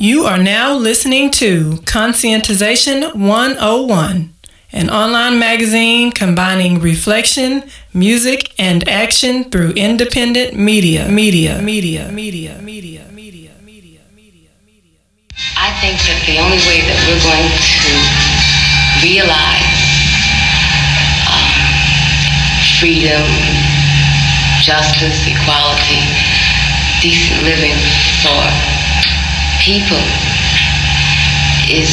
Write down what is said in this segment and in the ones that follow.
You are now listening to Conscientization 101, an online magazine combining reflection, music, and action through independent media. I think that the only way that we're going to realize freedom, justice, equality, decent living for people is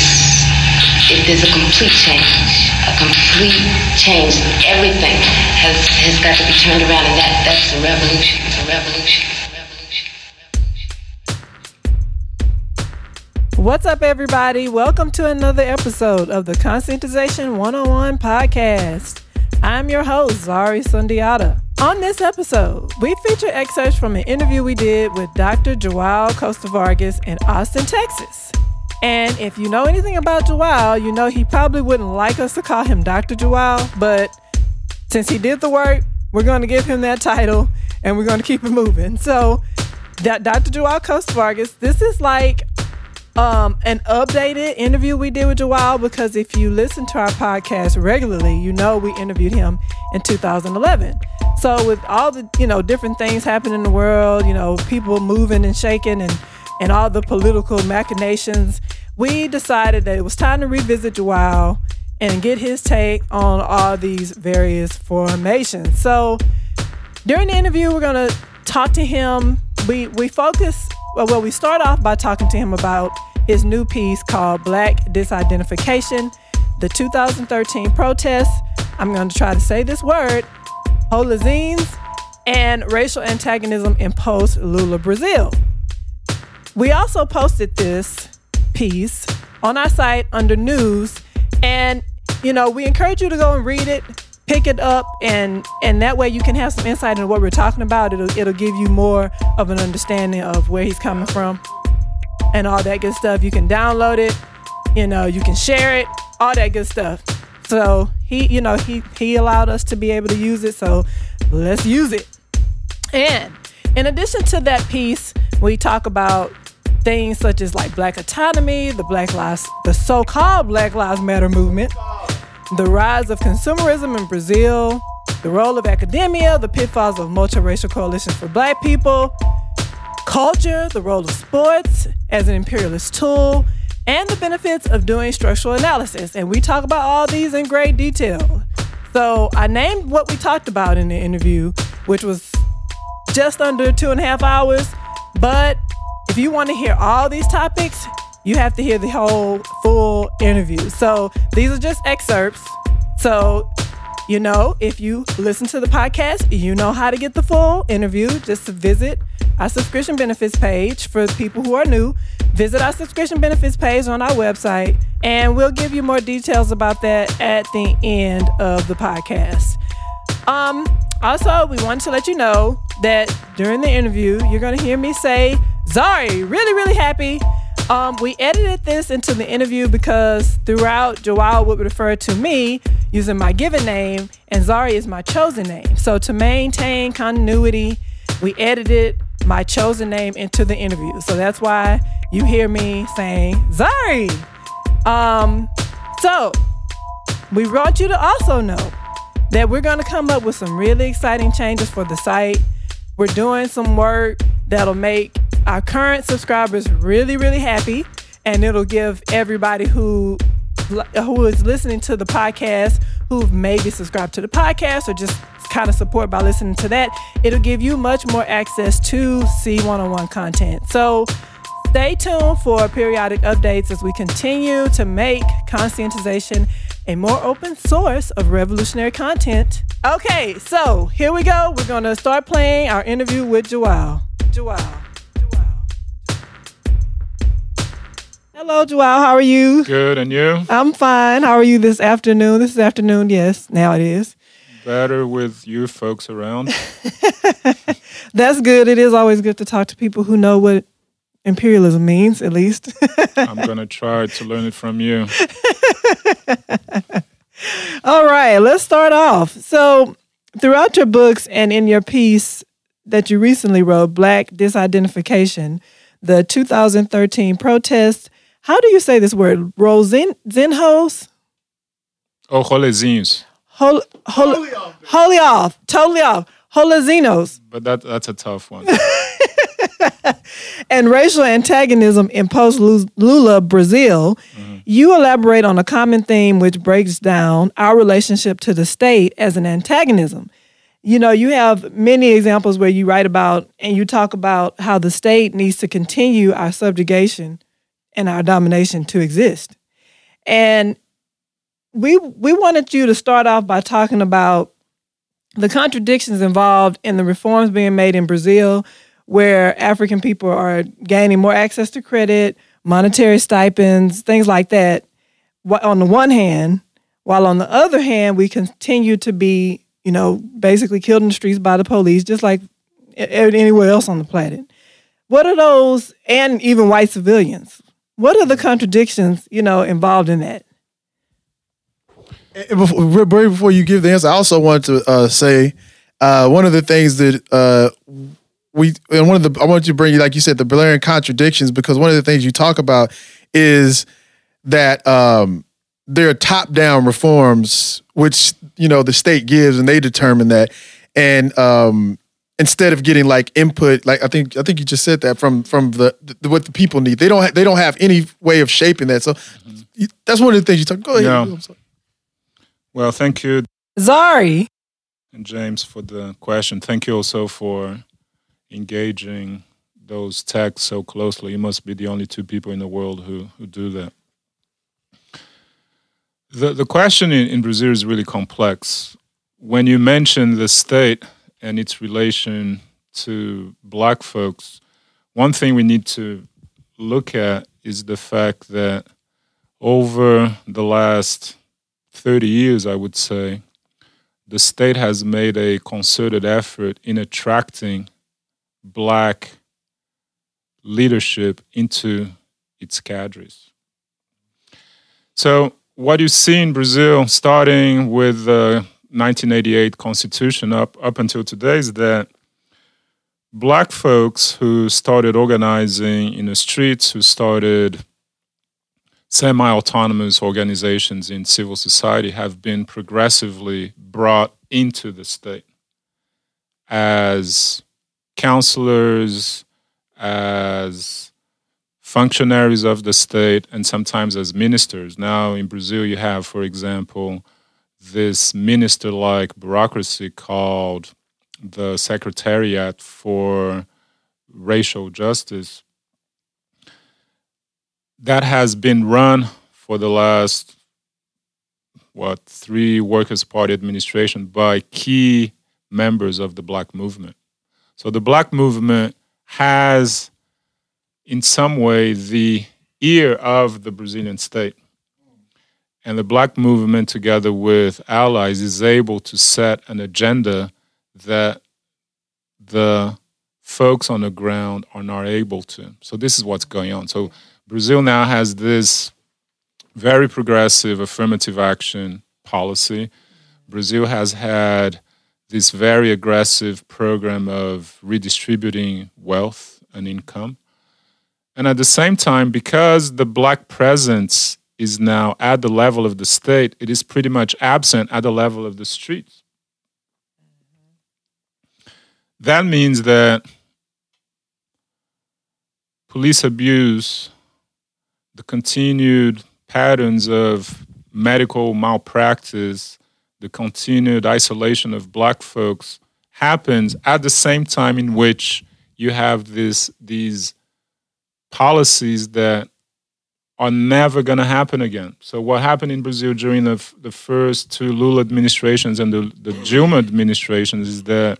if there's a complete change. Everything has got to be turned around, and that's a revolution. It's a revolution. What's up, everybody? Welcome to another episode of the Conscientization 101 podcast. I'm your host, Zari Sundiata. On this episode, we feature excerpts from an interview we did with Dr. João Costa Vargas in Austin, Texas. And if you know anything about João, you know he probably wouldn't like us to call him Dr. João, but since he did the work, we're going to give him that title and we're going to keep it moving. So, that Dr. João Costa Vargas, this is like an updated interview we did with João, because if you listen to our podcast regularly, you know we interviewed him in 2011. So with all the, different things happening in the world, people moving and shaking and all the political machinations, we decided that it was time to revisit João and get his take on all these various formations. So during the interview, we're going to talk to him. We start off by talking to him about his new piece called Black Disidentification, the 2013 protests. I'm going to try to say this word, rolezinhos, and racial antagonism in post-Lula Brazil. We also posted this piece on our site under news, and, we encourage you to go and read it, pick it up, and that way you can have some insight into what we're talking about. It'll give you more of an understanding of where he's coming from and all that good stuff. You can download it, you can share it, all that good stuff. So he allowed us to be able to use it, so let's use it. And in addition to that piece, we talk about things such as like black autonomy, the so-called Black Lives Matter movement, the rise of consumerism in Brazil, the role of academia, the pitfalls of multiracial coalitions for black people, culture, the role of sports as an imperialist tool, and the benefits of doing structural analysis. And we talk about all these in great detail. So I named what we talked about in the interview, which was just under 2.5 hours. But if you want to hear all these topics, you have to hear the whole full interview. So these are just excerpts. So, if you listen to the podcast, you know how to get the full interview. Just visit our subscription benefits page. For people who are new, visit our subscription benefits page on our website, and we'll give you more details about that at the end of the podcast. Also, we wanted to let you know that during the interview, you're going to hear me say, Zari, really, really happy. We edited this into the interview because throughout, João would refer to me using my given name, and Zari is my chosen name. So to maintain continuity, we edited my chosen name into the interview. So that's why you hear me saying Zari. So we want you to also know that we're going to come up with some really exciting changes for the site. We're doing some work that'll make our current subscribers really, really happy, and it'll give everybody who is listening to the podcast, who maybe subscribed to the podcast or just kind of support by listening to that, it'll give you much more access to C101 content. So stay tuned for periodic updates as we continue to make Conscientization a more open source of revolutionary content. Okay, so here we go. We're going to start playing our interview with João. Hello, João. How are you? Good, and you? I'm fine. How are you this afternoon? This is afternoon, yes. Now it is. Better with you folks around. That's good. It is always good to talk to people who know what imperialism means, at least. I'm going to try to learn it from you. All right, let's start off. So, throughout your books and in your piece that you recently wrote, Black Disidentification, the 2013 protests. How do you say this word? Rolezinhos? Oh, rolezinhos. Holy off. Totally off. Rolezinhos. But that's a tough one. And racial antagonism in post-Lula Brazil, you elaborate on a common theme which breaks down our relationship to the state as an antagonism. You know, you have many examples where you write about and you talk about how the state needs to continue our subjugation and our domination to exist. And we wanted you to start off by talking about the contradictions involved in the reforms being made in Brazil, where African people are gaining more access to credit, monetary stipends, things like that, on the one hand, while on the other hand, we continue to be, you know, basically killed in the streets by the police, just like anywhere else on the planet. What are those, and even white civilians, what are the contradictions, you know, involved in that? And before you give the answer, I also want to say one of the things that I want you to bring, like you said, the blaring contradictions, because one of the things you talk about is that there are top-down reforms which, you know, the state gives and they determine that. And instead of getting like input, like I think you just said that from the what the people need, they don't have any way of shaping that. So that's one of the things you talk. Go ahead. Yeah. I'm sorry. Well, thank you, Zari and James, for the question. Thank you also for engaging those texts so closely. You must be the only two people in the world who do that. The question in Brazil is really complex. When you mention the state and its relation to black folks, one thing we need to look at is the fact that over the last 30 years, I would say, the state has made a concerted effort in attracting black leadership into its cadres. So what you see in Brazil, starting with the 1988 constitution up until today, is that black folks who started organizing in the streets, who started semi-autonomous organizations in civil society, have been progressively brought into the state as counselors, as functionaries of the state, and sometimes as ministers. Now in Brazil, you have, for example, this minister-like bureaucracy called the Secretariat for Racial Justice that has been run for the last, 3 Workers' Party administration by key members of the black movement. So the black movement has, in some way, the ear of the Brazilian state. And the black movement, together with allies, is able to set an agenda that the folks on the ground are not able to. So this is what's going on. So Brazil now has this very progressive affirmative action policy. Brazil has had this very aggressive program of redistributing wealth and income. And at the same time, because the black presence is now at the level of the state, it is pretty much absent at the level of the streets. That means that police abuse, the continued patterns of medical malpractice, the continued isolation of black folks happens at the same time in which you have these policies that are never going to happen again. So what happened in Brazil during the first 2 Lula administrations and the Dilma administrations is that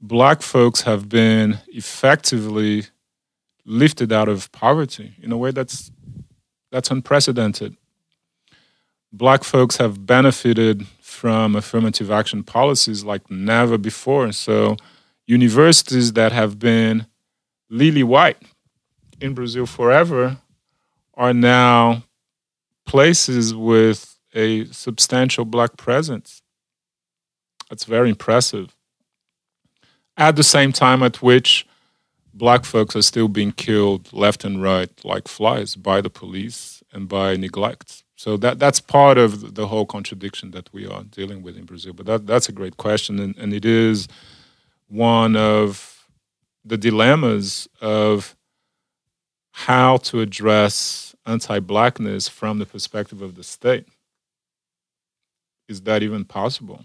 black folks have been effectively lifted out of poverty in a way that's unprecedented. Black folks have benefited from affirmative action policies like never before. So universities that have been lily white in Brazil forever are now places with a substantial black presence. That's very impressive. At the same time at which black folks are still being killed left and right like flies by the police and by neglect. So that's part of the whole contradiction that we are dealing with in Brazil. But that's a great question, and it is one of the dilemmas of how to address anti-blackness from the perspective of the state. Is that even possible?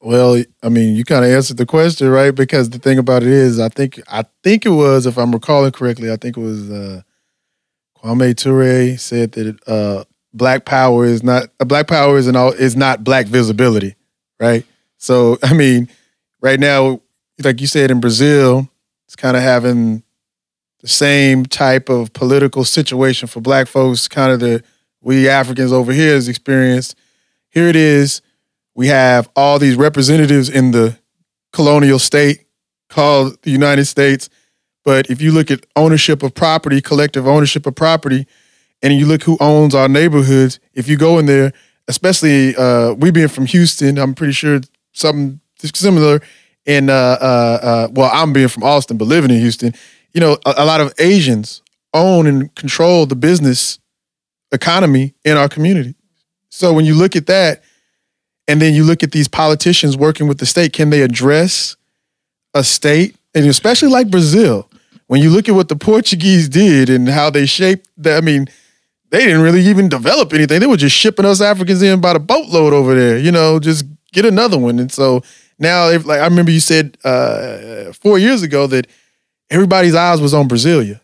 Well, I mean, you kind of answered the question, right? Because the thing about it is, I think it was, if I'm recalling correctly, Kwame Ture said that black power is not black visibility, right? So, I mean, right now, like you said, in Brazil, it's kind of having the same type of political situation for black folks, kind of we Africans over here has experienced. Here it is. We have all these representatives in the colonial state called the United States. But if you look at ownership of property, collective ownership of property, and you look who owns our neighborhoods, if you go in there, especially we being from Houston, I'm pretty sure something similar. And, well, I'm being from Austin, but living in Houston, you know, a lot of Asians own and control the business economy in our community. So when you look at that, and then you look at these politicians working with the state, can they address a state? And especially like Brazil, when you look at what the Portuguese did and how they shaped that, I mean, they didn't really even develop anything. They were just shipping us Africans in by the boatload over there, you know, just get another one. And so now, like I remember you said 4 years ago that everybody's eyes was on Brasilia.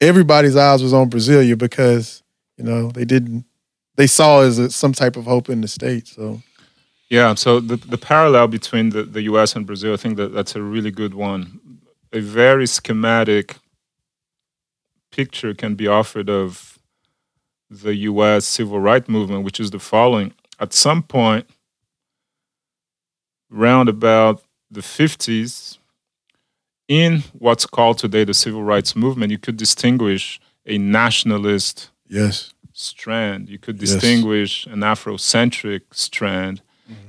Everybody's eyes was on Brasilia because, you know, they saw it as some type of hope in the state, so. Yeah, so the parallel between the U.S. and Brazil, I think that's a really good one. A very schematic picture can be offered of the U.S. civil rights movement, which is the following. At some point, round about the 50s, in what's called today the civil rights movement, you could distinguish a nationalist strand. You could distinguish an Afrocentric strand.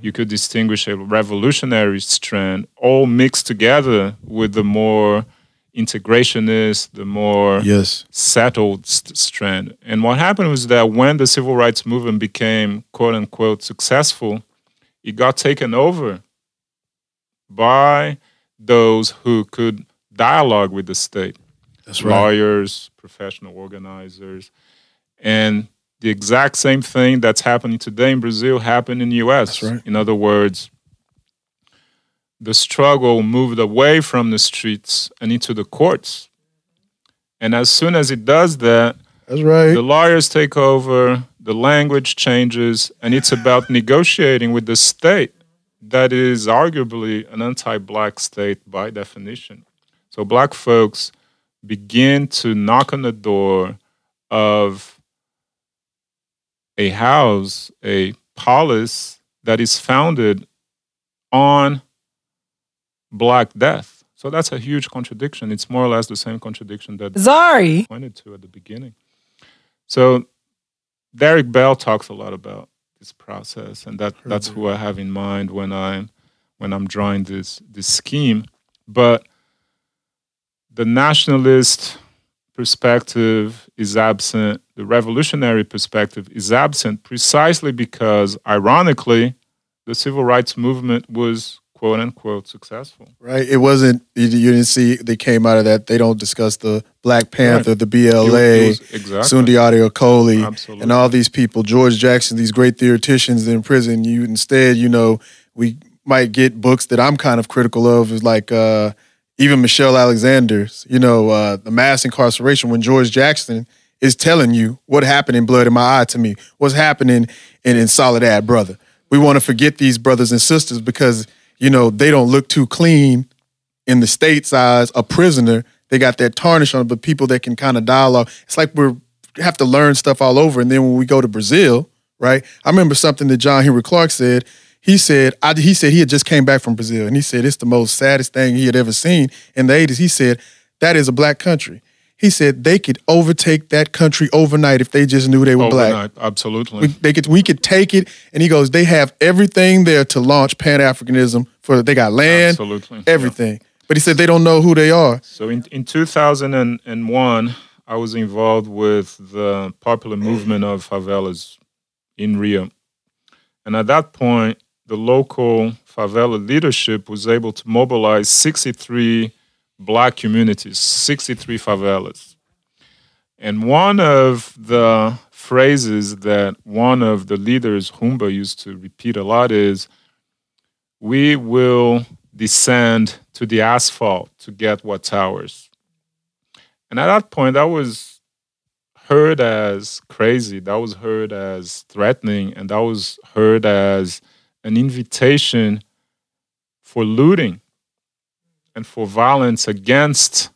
You could distinguish a revolutionary strand, all mixed together with the more integrationist, the more settled strand. And what happened was that when the civil rights movement became, quote unquote, successful, it got taken over by those who could dialogue with the state. That's right. Lawyers, professional organizers, and the exact same thing that's happening today in Brazil happened in the U.S. That's right. In other words, the struggle moved away from the streets and into the courts. And as soon as it does that, that's right, the lawyers take over, the language changes, and it's about negotiating with the state that is arguably an anti-black state by definition. So black folks begin to knock on the door of a house, a polis that is founded on Black death. So that's a huge contradiction. It's more or less the same contradiction that Zari pointed to at the beginning. So Derek Bell talks a lot about this process, and that's who I have in mind when I'm drawing this scheme. But the nationalist perspective is absent. The revolutionary perspective is absent precisely because, ironically, the civil rights movement was, quote unquote, successul. Right. It wasn't, you didn't see, they came out of that. They don't discuss the Black Panther, the BLA, Sundiata Okolie, and all these people, George Jackson, these great theoreticians in prison. You instead, you know, we might get books that I'm kind of critical of, is like, even Michelle Alexander's, you know, the mass incarceration, when George Jackson is telling you what happened in Blood in My Eye to me, what's happening in Soledad, brother. We want to forget these brothers and sisters because, you know, they don't look too clean in the state's eyes, a prisoner. They got that tarnish on it, but people that can kind of dialogue. It's like we have to learn stuff all over. And then when we go to Brazil, right, I remember something that John Henry Clark said. He said he had just came back from Brazil, and he said it's the most saddest thing he had ever seen in the 80s. He said, that is a black country. He said they could overtake that country overnight if they just knew they were overnight, black. Absolutely. We could take it, and he goes, they have everything there to launch Pan-Africanism. They got land, everything. Yeah. But he said they don't know who they are. So in 2001, I was involved with the popular movement of favelas in Rio. And at that point, the local favela leadership was able to mobilize 63 black communities, 63 favelas. And one of the phrases that one of the leaders, Humba, used to repeat a lot is, "We will descend to the asphalt to get what's ours." And at that point, that was heard as crazy, that was heard as threatening, and that was heard as an invitation for looting and for violence against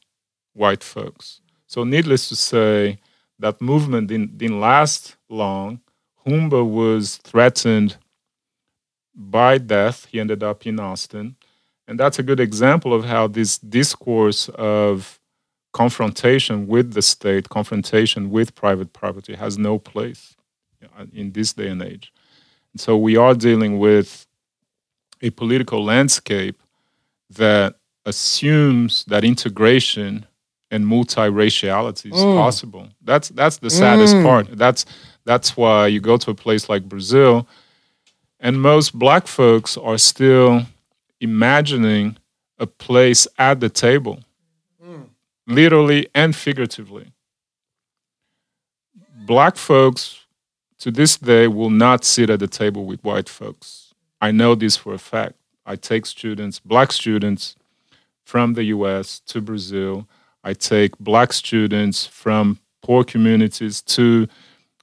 white folks. So needless to say, that movement didn't last long. Humba was threatened by death. He ended up in Austin. And that's a good example of how this discourse of confrontation with the state, confrontation with private property, has no place in this day and age. And so we are dealing with a political landscape that assumes that integration and multiraciality is possible. That's the saddest part. That's why you go to a place like Brazil, and most black folks are still imagining a place at the table, literally and figuratively. Black folks to this day will not sit at the table with white folks. I know this for a fact. I take students, black students from the US to Brazil. I take black students from poor communities to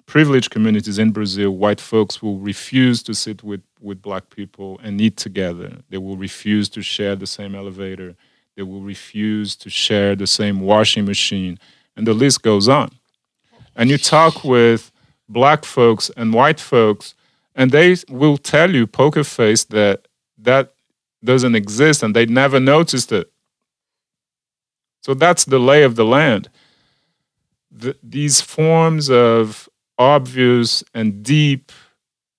privileged communities in Brazil. White folks will refuse to sit with black people and eat together. They will refuse to share the same elevator. They will refuse to share the same washing machine. And the list goes on. And you talk with black folks and white folks, and they will tell you, poker face, that doesn't exist and they never noticed it. So that's the lay of the land. These forms of obvious and deep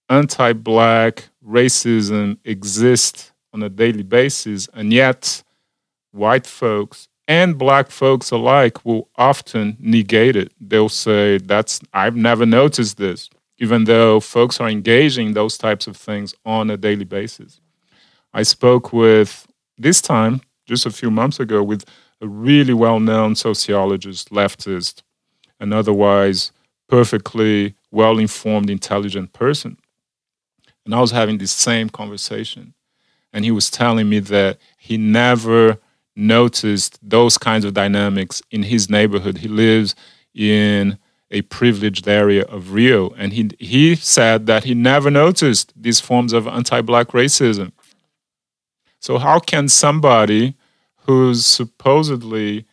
anti-black racism exist on a daily basis, and yet white folks and black folks alike will often negate it. They'll say, I've never noticed this, even though folks are engaging those types of things on a daily basis. I spoke with, this time, just a few months ago, with a really well-known sociologist, leftist, and otherwise perfectly well-informed, intelligent person. And I was having this same conversation. And he was telling me that he never noticed those kinds of dynamics in his neighborhood. He lives in a privileged area of Rio. And he said that he never noticed these forms of anti-black racism. So how can somebody who's supposedly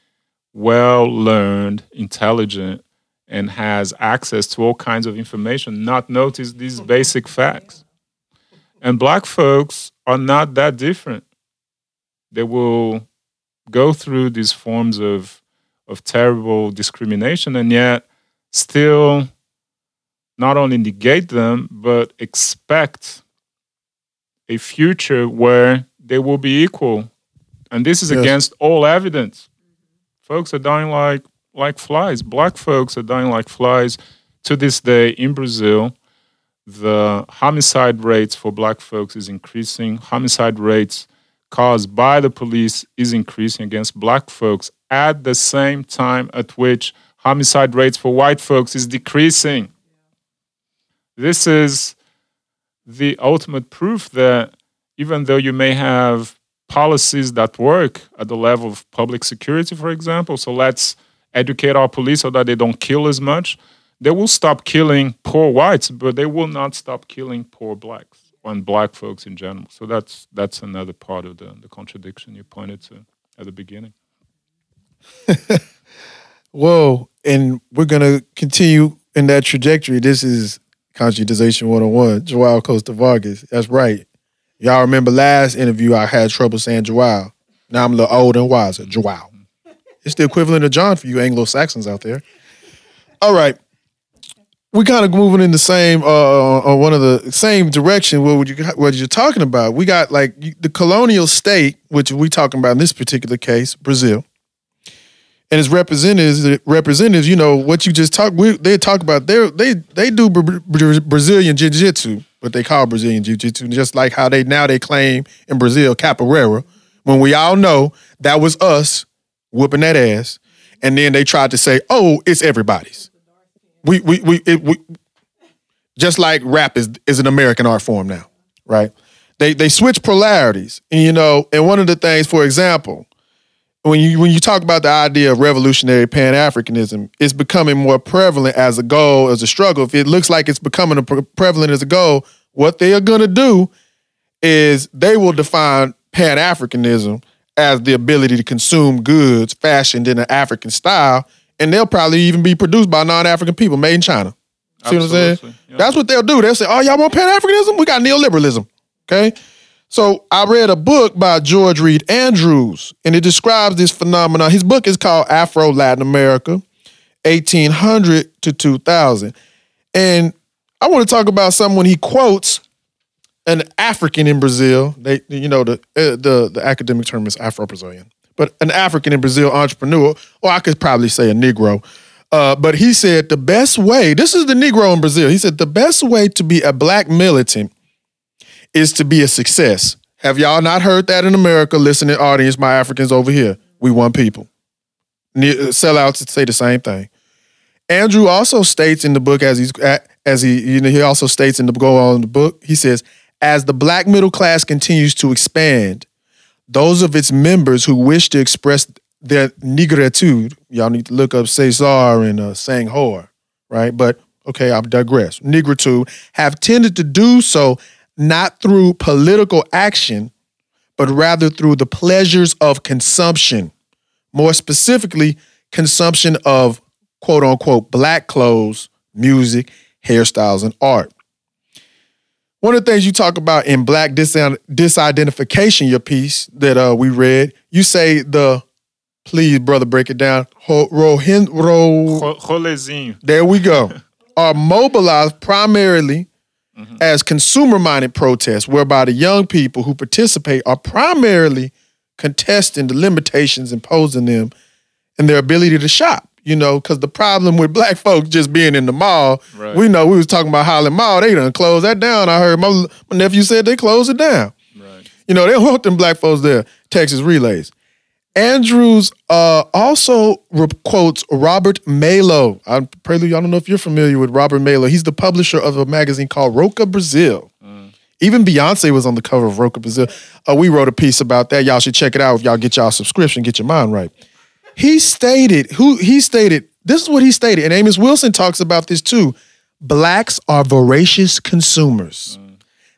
well-learned, intelligent, and has access to all kinds of information, not notice these basic facts? And black folks are not that different. They will go through these forms of terrible discrimination and yet still not only negate them, but expect a future where they will be equal. And this is against all evidence. Folks are dying like flies. Black folks are dying like flies. To this day in Brazil, the homicide rates for black folks is increasing. Homicide rates caused by the police is increasing against black folks at the same time at which homicide rates for white folks is decreasing. This is the ultimate proof that even though you may have policies that work at the level of public security, for example, so let's educate our police so that they don't kill as much, they will stop killing poor whites, but they will not stop killing poor blacks and black folks in general. So that's another part of the contradiction you pointed to at the beginning. Whoa, and we're going to continue in that trajectory. This is Conscientization 101, João Costa Vargas. That's right. Y'all remember last interview, I had trouble saying Joao. Now I'm a little older and wiser. Joao. It's the equivalent of John for you Anglo-Saxons out there. All right. we're kind of moving in the same, or one of the same direction. What you're talking about? We got like the colonial state, which we're talking about in this particular case, Brazil, and its representatives. You know what you just talked. They talk about they do Brazilian jiu-jitsu, but they call Brazilian jiu-jitsu just like how they claim in Brazil capoeira. When we all know that was us whooping that ass, and then they tried to say, "Oh, it's everybody's." We just like rap is an American art form now, right? They switch polarities, and you know, and one of the things, for example, when you talk about the idea of revolutionary Pan-Africanism, it's becoming more prevalent as a goal, as a struggle. If it looks like it's becoming prevalent as a goal, what they are going to do is they will define Pan-Africanism as the ability to consume goods fashioned in an African style. And they'll probably even be produced by non-African people, made in China. See Absolutely. What I'm saying? Yep. That's what they'll do. They'll say, oh, y'all want Pan-Africanism? We got neoliberalism. Okay? So I read a book by George Reid Andrews, and it describes this phenomenon. His book is called Afro-Latin America, 1800 to 2000. And I want to talk about someone he quotes, an African in Brazil. They, you know, the academic term is Afro-Brazilian. But an African in Brazil entrepreneur, or I could probably say a Negro. But he said the best way, this is the Negro in Brazil. He said the best way to be a black militant is to be a success. Have y'all not heard that in America? Listening audience, my Africans over here. We one people. Sellouts say the same thing. Andrew also states in the book, he says, as the black middle class continues to expand, those of its members who wish to express their negritude, y'all need to look up Cesar and Sanghor, right? But, okay, I digress. Negritude have tended to do so not through political action, but rather through the pleasures of consumption. More specifically, consumption of, quote unquote, black clothes, music, hairstyles, and art. One of the things you talk about in Black Disidentification, your piece that we read, you say the, please, brother, break it down, rolezinhos. There we go. Are mobilized primarily as consumer-minded protests, whereby the young people who participate are primarily contesting the limitations imposed on them and their ability to shop. You know, because the problem with black folks just being in the mall, right. We know we was talking about Highland Mall. They done closed that down. I heard my nephew said they closed it down. Right. You know, they don't want them black folks there. Texas Relays. Andrews also quotes Robert Melo. I don't know if you're familiar with Robert Melo. He's the publisher of a magazine called Roca Brazil. Even Beyonce was on the cover of Roca Brazil. We wrote a piece about that. Y'all should check it out if y'all get y'all subscription, get your mind right. This is what he stated, and Amos Wilson talks about this too. Blacks are voracious consumers.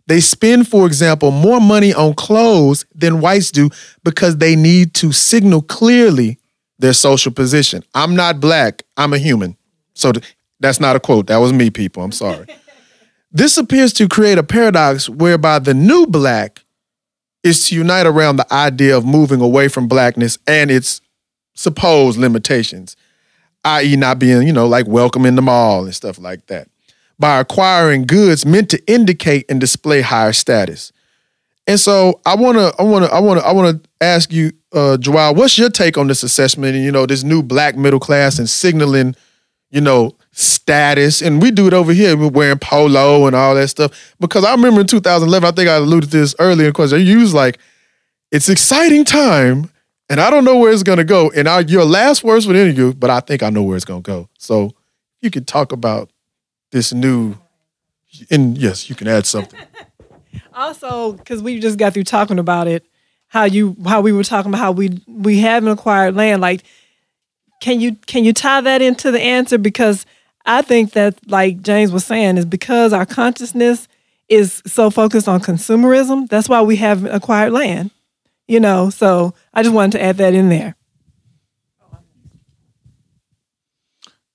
They spend, for example, more money on clothes than whites do because they need to signal clearly their social position. I'm not black, I'm a human. So that's not a quote. That was me, people. I'm sorry. This appears to create a paradox whereby the new black is to unite around the idea of moving away from blackness and its supposed limitations, i.e. not being, you know, like welcome in the mall and stuff like that, by acquiring goods meant to indicate and display higher status. And so I wanna ask you, João, what's your take on this assessment and, you know, this new black middle class and signaling, you know, status? And we do it over here. We're wearing polo and all that stuff. Because I remember in 2011, I think I alluded to this earlier in question, you was like, it's exciting time. And I don't know where it's going to go. And your last words for the interview, but I think I know where it's going to go. So you can talk about this new, and yes, you can add something. Also, because we just got through talking about it, how we were talking about how we haven't acquired land. Like, can you tie that into the answer? Because I think that, like James was saying, is because our consciousness is so focused on consumerism. That's why we haven't acquired land. You know, so I just wanted to add that in there.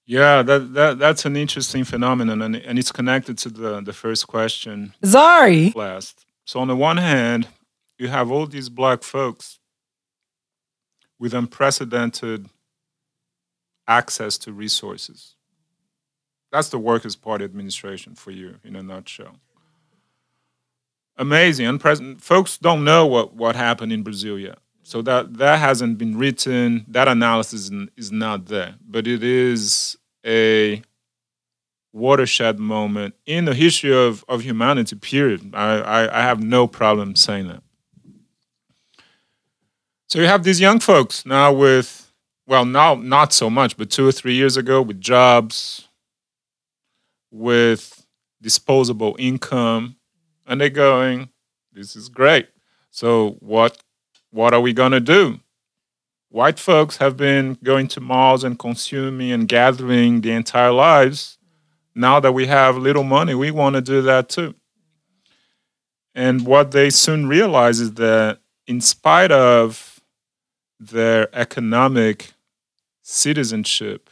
Yeah, that's an interesting phenomenon, and it's connected to the first question. Zari. Last. So on the one hand, you have all these black folks with unprecedented access to resources. That's the Workers' Party administration for you, in a nutshell. Amazing, unprecedented. Folks don't know what happened in Brazil yet. So that hasn't been written. That analysis is not there. But it is a watershed moment in the history of humanity, period. I have no problem saying that. So you have these young folks now with, well, now not so much, but 2 or 3 years ago with jobs, with disposable income, and they're going, this is great. So what are we going to do? White folks have been going to malls and consuming and gathering their entire lives. Now that we have little money, we want to do that too. And what they soon realize is that in spite of their economic citizenship,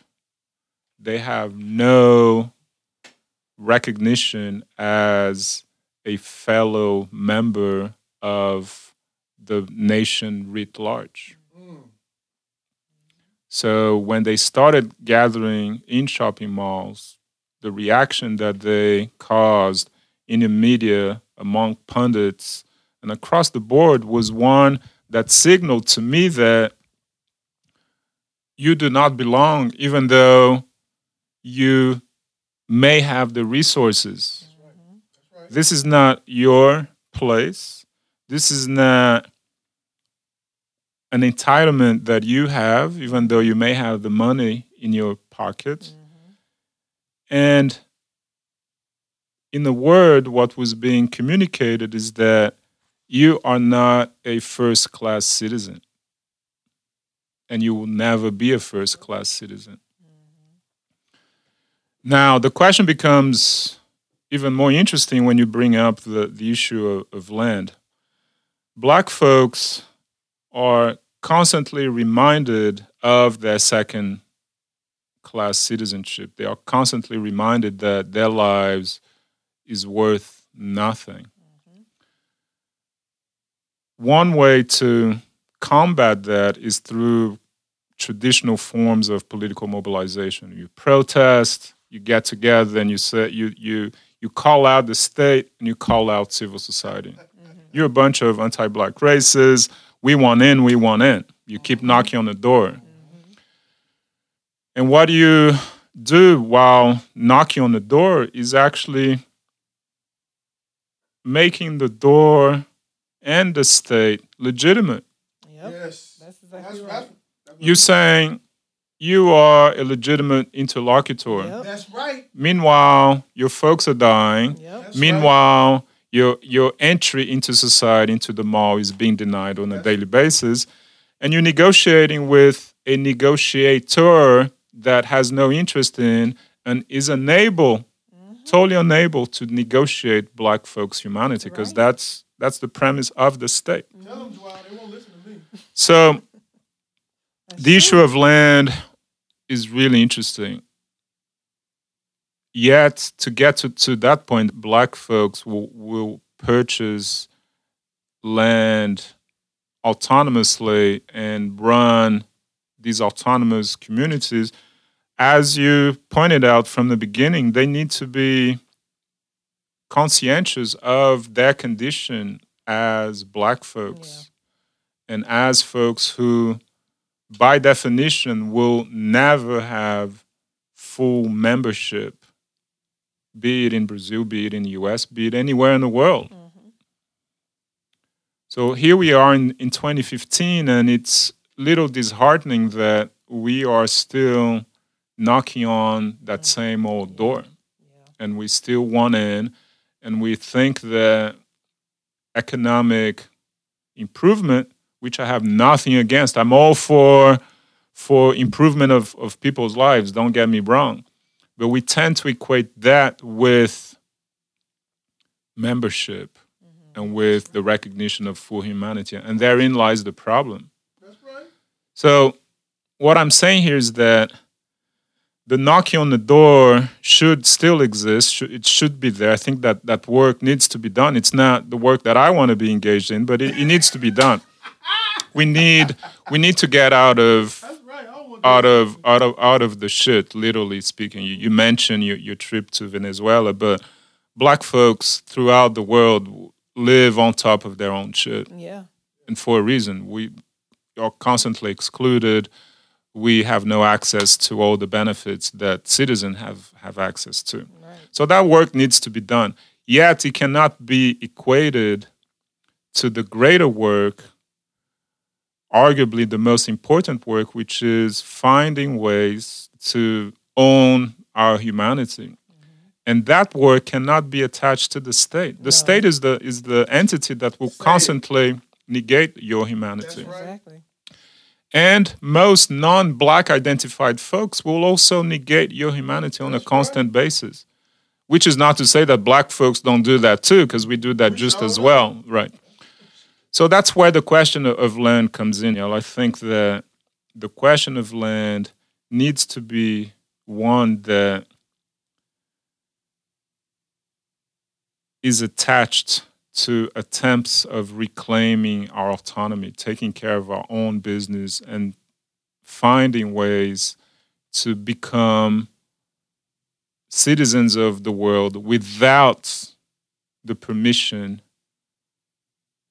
they have no recognition as a fellow member of the nation writ large. So when they started gathering in shopping malls, the reaction that they caused in the media, among pundits, and across the board was one that signaled to me that you do not belong, even though you may have the resources. That's right. This is not your place. This is not an entitlement that you have, even though you may have the money in your pocket. Mm-hmm. And in the word, what was being communicated is that you are not a first-class citizen, and you will never be a first-class citizen. Mm-hmm. Now, the question becomes even more interesting when you bring up the issue of land. Black folks are constantly reminded of their second-class citizenship. They are constantly reminded that their lives is worth nothing. One way to combat that is through traditional forms of political mobilization. You protest, you get together, and you say you call out the state and you call out civil society. Mm-hmm. You're a bunch of anti-black racists. We want in, we want in. You keep knocking on the door. Mm-hmm. And what you do while knocking on the door is actually making the door and the state legitimate. Yep. Yes. That's exactly right. You're saying you are a legitimate interlocutor. Yep. That's right. Meanwhile, your folks are dying. Yep. Meanwhile, right. your entry into society, into the mall, is being denied on a daily basis. And you're negotiating with a negotiator that has no interest in and is unable, totally unable to negotiate black folks' humanity, because that's the premise of the state. Tell them, Dwight, they won't listen to me. So the issue of land is really interesting. Yet, to get to that point, black folks will purchase land autonomously and run these autonomous communities. As you pointed out from the beginning, they need to be conscientious of their condition as black folks and as folks who, by definition, will never have full membership, be it in Brazil, be it in the US, be it anywhere in the world. Mm-hmm. So here we are in 2015, and it's a little disheartening that we are still knocking on that same old door, and we still want in. And we think that economic improvement, which I have nothing against, I'm all for improvement of people's lives, don't get me wrong. But we tend to equate that with membership and with the recognition of full humanity. And therein lies the problem. That's right. So what I'm saying here is that the knocking on the door should still exist. It should be there. I think that work needs to be done. It's not the work that I want to be engaged in, but it needs to be done. We need to get out of out of the shit, literally speaking. You mentioned your trip to Venezuela, but Black folks throughout the world live on top of their own shit. Yeah. And for a reason. We are constantly excluded. We have no access to all the benefits that citizens have access to. Right. So that work needs to be done. Yet it cannot be equated to the greater work, arguably the most important work, which is finding ways to own our humanity. Mm-hmm. And that work cannot be attached to the state. The state is the entity that will constantly negate your humanity. That's right. Exactly. And most non-Black identified folks will also negate your humanity on a constant basis, which is not to say that Black folks don't do that too, because we do that just as well, right? So that's where the question of land comes in. You know, I think that the question of land needs to be one that is attached to attempts of reclaiming our autonomy, taking care of our own business, and finding ways to become citizens of the world without the permission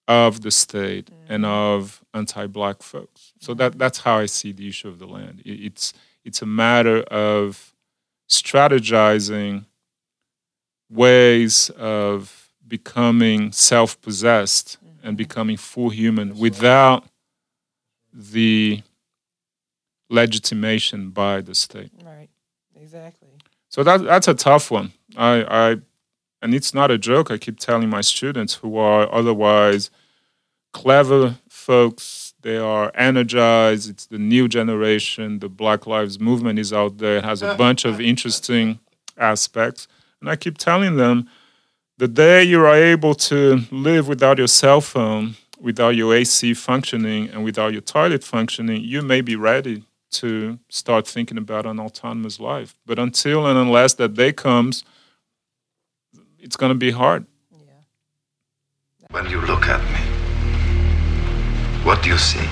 of the state and of anti-Black folks. So that's how I see the issue of the land. It's a matter of strategizing ways of becoming self-possessed and becoming full human without the legitimation by the state. Right, exactly. So that's a tough one. And it's not a joke. I keep telling my students, who are otherwise clever folks, they are energized. It's the new generation. The Black Lives Movement is out there. It has a bunch of interesting aspects. And I keep telling them, the day you are able to live without your cell phone, without your AC functioning, and without your toilet functioning, you may be ready to start thinking about an autonomous life. But until and unless that day comes, it's going to be hard. Yeah. When you look at me, what do you see?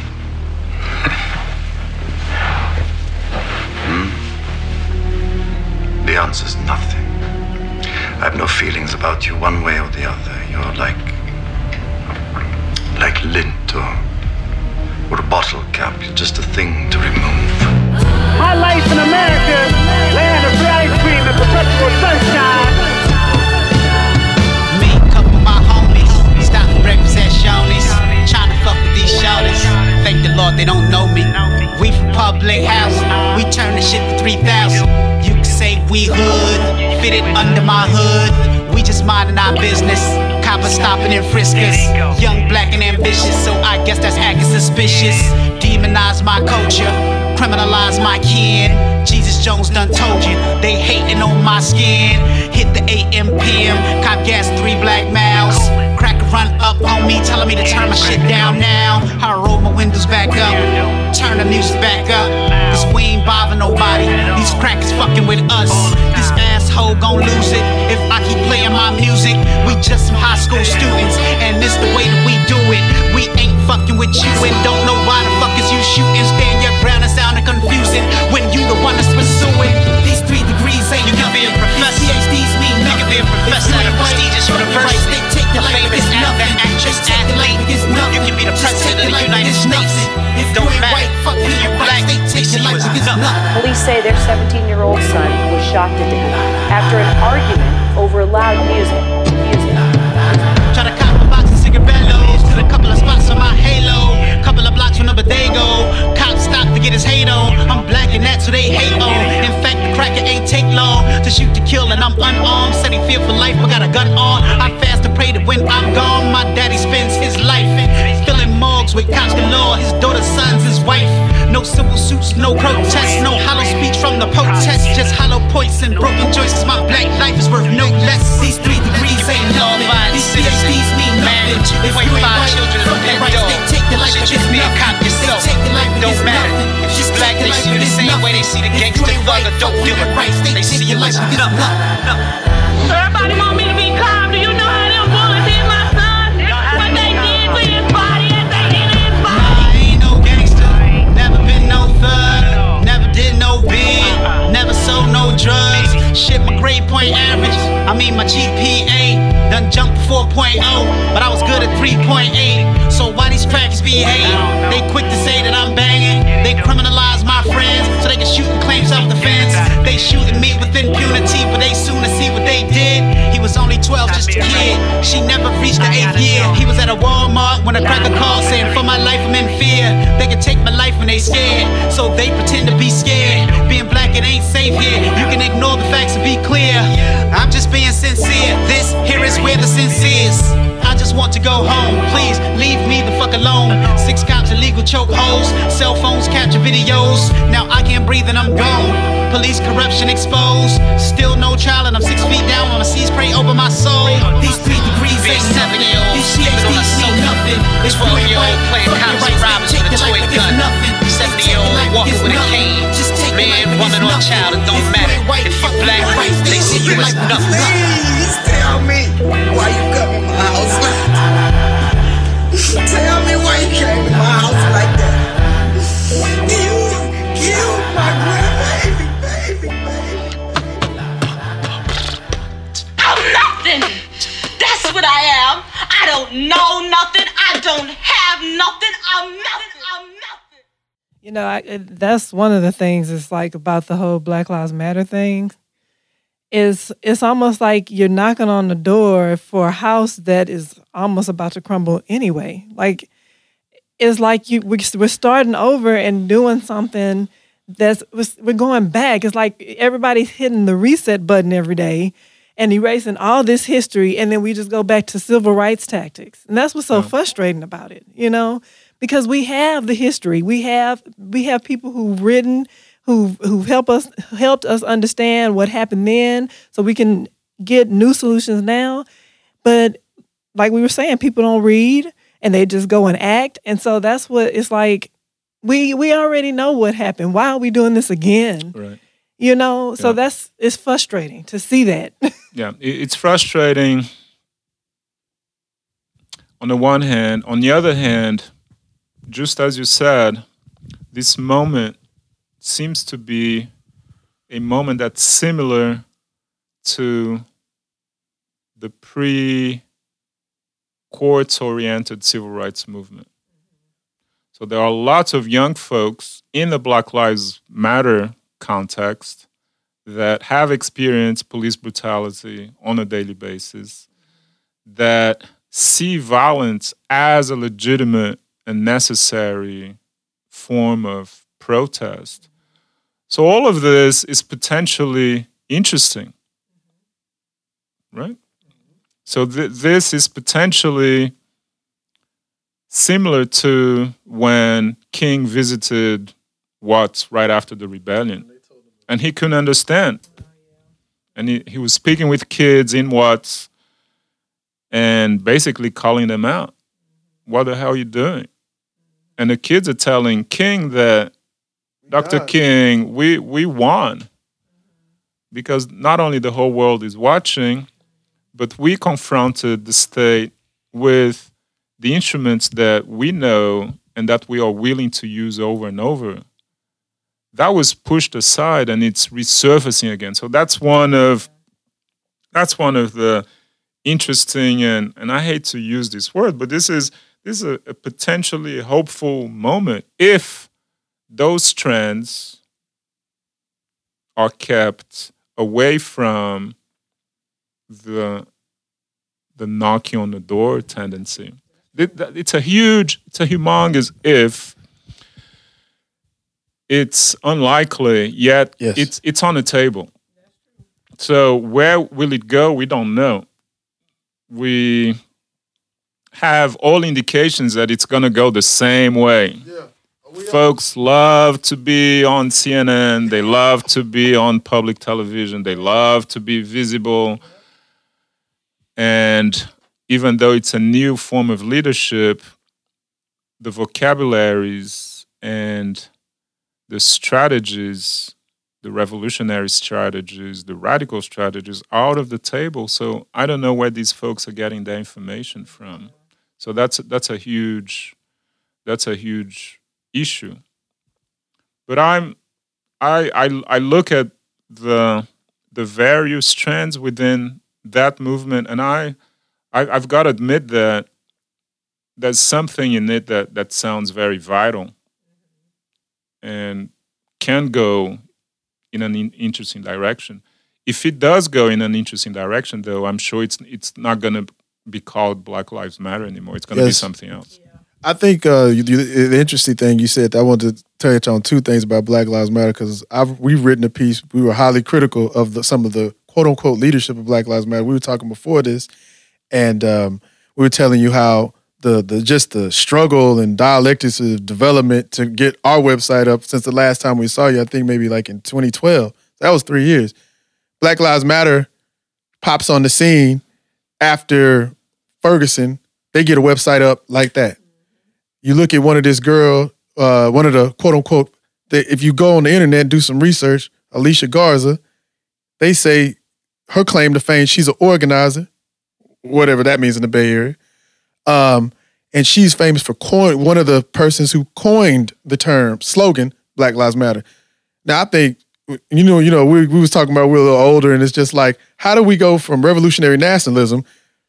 The answer is nothing. I have no feelings about you one way or the other. You're like lint or a bottle cap. You're just a thing to remove. My life in America, land of dry cream and perpetual sunshine. Me, couple of my homies, stop breakfast at Shawnee's. Trying to fuck with these shawties. Thank the Lord they don't know me. We from public house, we turn the shit to 3,000. You can say we hood. Fitted under my hood, we just minding our business. Coppers stopping and friskers, young, black, and ambitious. So I guess that's acting suspicious. Demonize my culture, criminalize my kin. Jesus Jones done told you, they hating on my skin. Hit the AM PM, cop gas 3 black miles. Crack run up on me, telling me to turn my shit down now. I roll my windows back up, turn the music back up. Cause we ain't bothering nobody, these crackers fucking with us. This asshole gon' lose it if I keep playing my music. We just some high school students, and this the way that we do it. We ain't fucking with you and don't know why the fuck is you shooting. Stand your ground and sounding confusing when you the one that's pursuing. These 3 degrees ain't you nothing. You can be a professor. These PhDs mean nothing. You can be a professor at a prestigious university. The famous actor, actress, athlete. You can be the president of the United States. If you ain't white, fuck you, you black. Police say their 17-year-old son was shot to death after an argument over loud music. Try to cop a box of cigarillos, put a couple of spots on my halo. Couple of blocks from the bodego. Cop stopped to get his hate on. I'm black and that's who they hate on. In fact, the cracker ain't take long to shoot to kill, and I'm unarmed. Said he feared for life, but got a gun on. I fast and pray that when I'm gone, my daddy spends his life filling morgues with cops galore. His daughter, sons, his wife. No civil suits, no protests, no hollow speech from the protest. Just hollow points and broken choices. My black life is worth no less. These 3 degrees ain't nothing. These PhDs mean nothing. If you ain't white, children from that door, shit just be a cop yourself. Don't matter. If you black, they see you the same way they see the gangster thug or dope dealer. They see you like nothing. Everybody want me to be calm. Do you know how them bullets hit my son? What they did to his body. Never been no thug, never 4-point average. I mean, my GPA done jumped to 4.0, but I was good at 3.8. So why these crackers be hating? They quick to say that I'm banging. They criminalize my friends so they can shoot and claim self-defense. They shooting me with impunity, but they soon to see what they did. He was only 12, just a kid. She never reached the 8th year. He was at a Walmart when a cracker called saying, for my life I'm in fear. They can take my life when they scared, so they pretend to be scared. Being black, it ain't safe here. You can ignore the facts and be clear. I'm just being sincere. This here is where the sense is. I just want to go home. Please leave me the fuck alone. 6 cops, illegal chokeholds, cell phones capture videos. Now I can't breathe and I'm gone. Police corruption exposed. Still no trial and I'm 6 feet down on a sea spray over my soul. These 3 degrees ain't nothing. These shades, these mean nothing. It's 12-year-old playing cops and robbers with a toy gun. 70-year-old walking with a cane. Man, woman, or child, it don't matter. If you black, they see you as nothing. Please tell me why you come in my house like that. Tell me why you came in my house like that. You killed my grandbaby, baby. I'm nothing. That's what I am. I don't know nothing. I don't have nothing. I'm nothing. You know, that's one of the things it's like about the whole Black Lives Matter thing is it's almost like you're knocking on the door for a house that is almost about to crumble anyway. Like, it's like we're starting over and doing something we're going back. It's like everybody's hitting the reset button every day and erasing all this history, and then we just go back to civil rights tactics. And that's what's so frustrating about it, you know? Because we have the history, we have people who've helped us understand what happened then, so we can get new solutions now. But like we were saying, people don't read and they just go and act, and so that's what it's like. We already know what happened. Why are we doing this again? Right. You know. So it's frustrating to see that. Yeah, it's frustrating. On the one hand, on the other hand. Just as you said, this moment seems to be a moment that's similar to the pre-courts-oriented civil rights movement. So there are lots of young folks in the Black Lives Matter context that have experienced police brutality on a daily basis, that see violence as a legitimate a necessary form of protest. So all of this is potentially interesting, right? So this is potentially similar to when King visited Watts right after the rebellion, and he couldn't understand. And he was speaking with kids in Watts and basically calling them out. What the hell are you doing? And the kids are telling King that, Dr. King, we won. Because not only the whole world is watching, but we confronted the state with the instruments that we know and that we are willing to use over and over. That was pushed aside and it's resurfacing again. So that's one of the interesting, and I hate to use this word, but this is a potentially hopeful moment if those trends are kept away from the knocking on the door tendency. It's a humongous if. It's unlikely, yet it's on the table. So where will it go? We don't know. We have all indications that it's going to go the same way. Yeah. Folks love to be on CNN. They love to be on public television. They love to be visible. And even though it's a new form of leadership, the vocabularies and the strategies, the revolutionary strategies, the radical strategies, out of the table. So I don't know where these folks are getting their information from. So that's a huge issue. But I look at the the various strands within that movement. And I've got to admit that there's something in it that sounds very vital and can go in an interesting direction. If it does go in an interesting direction, though, I'm sure it's not going to be called Black Lives Matter anymore. It's going to be something else. Yeah. I think the interesting thing you said, I wanted to touch on two things about Black Lives Matter, because we've written a piece. We were highly critical of some of the quote-unquote leadership of Black Lives Matter. We were talking before this, and we were telling you how the struggle and dialectics of development to get our website up since the last time we saw you, I think maybe like in 2012. That was 3 years. Black Lives Matter pops on the scene after Ferguson. They get a website up like that. You look at one of this girl, one of the quote-unquote, if you go on the internet and do some research, Alicia Garza, they say her claim to fame, she's an organizer, whatever that means in the Bay Area. And she's famous for one of the persons who coined the term, slogan, Black Lives Matter. Now, I think, we was talking about we're a little older, and it's just like, how do we go from revolutionary nationalism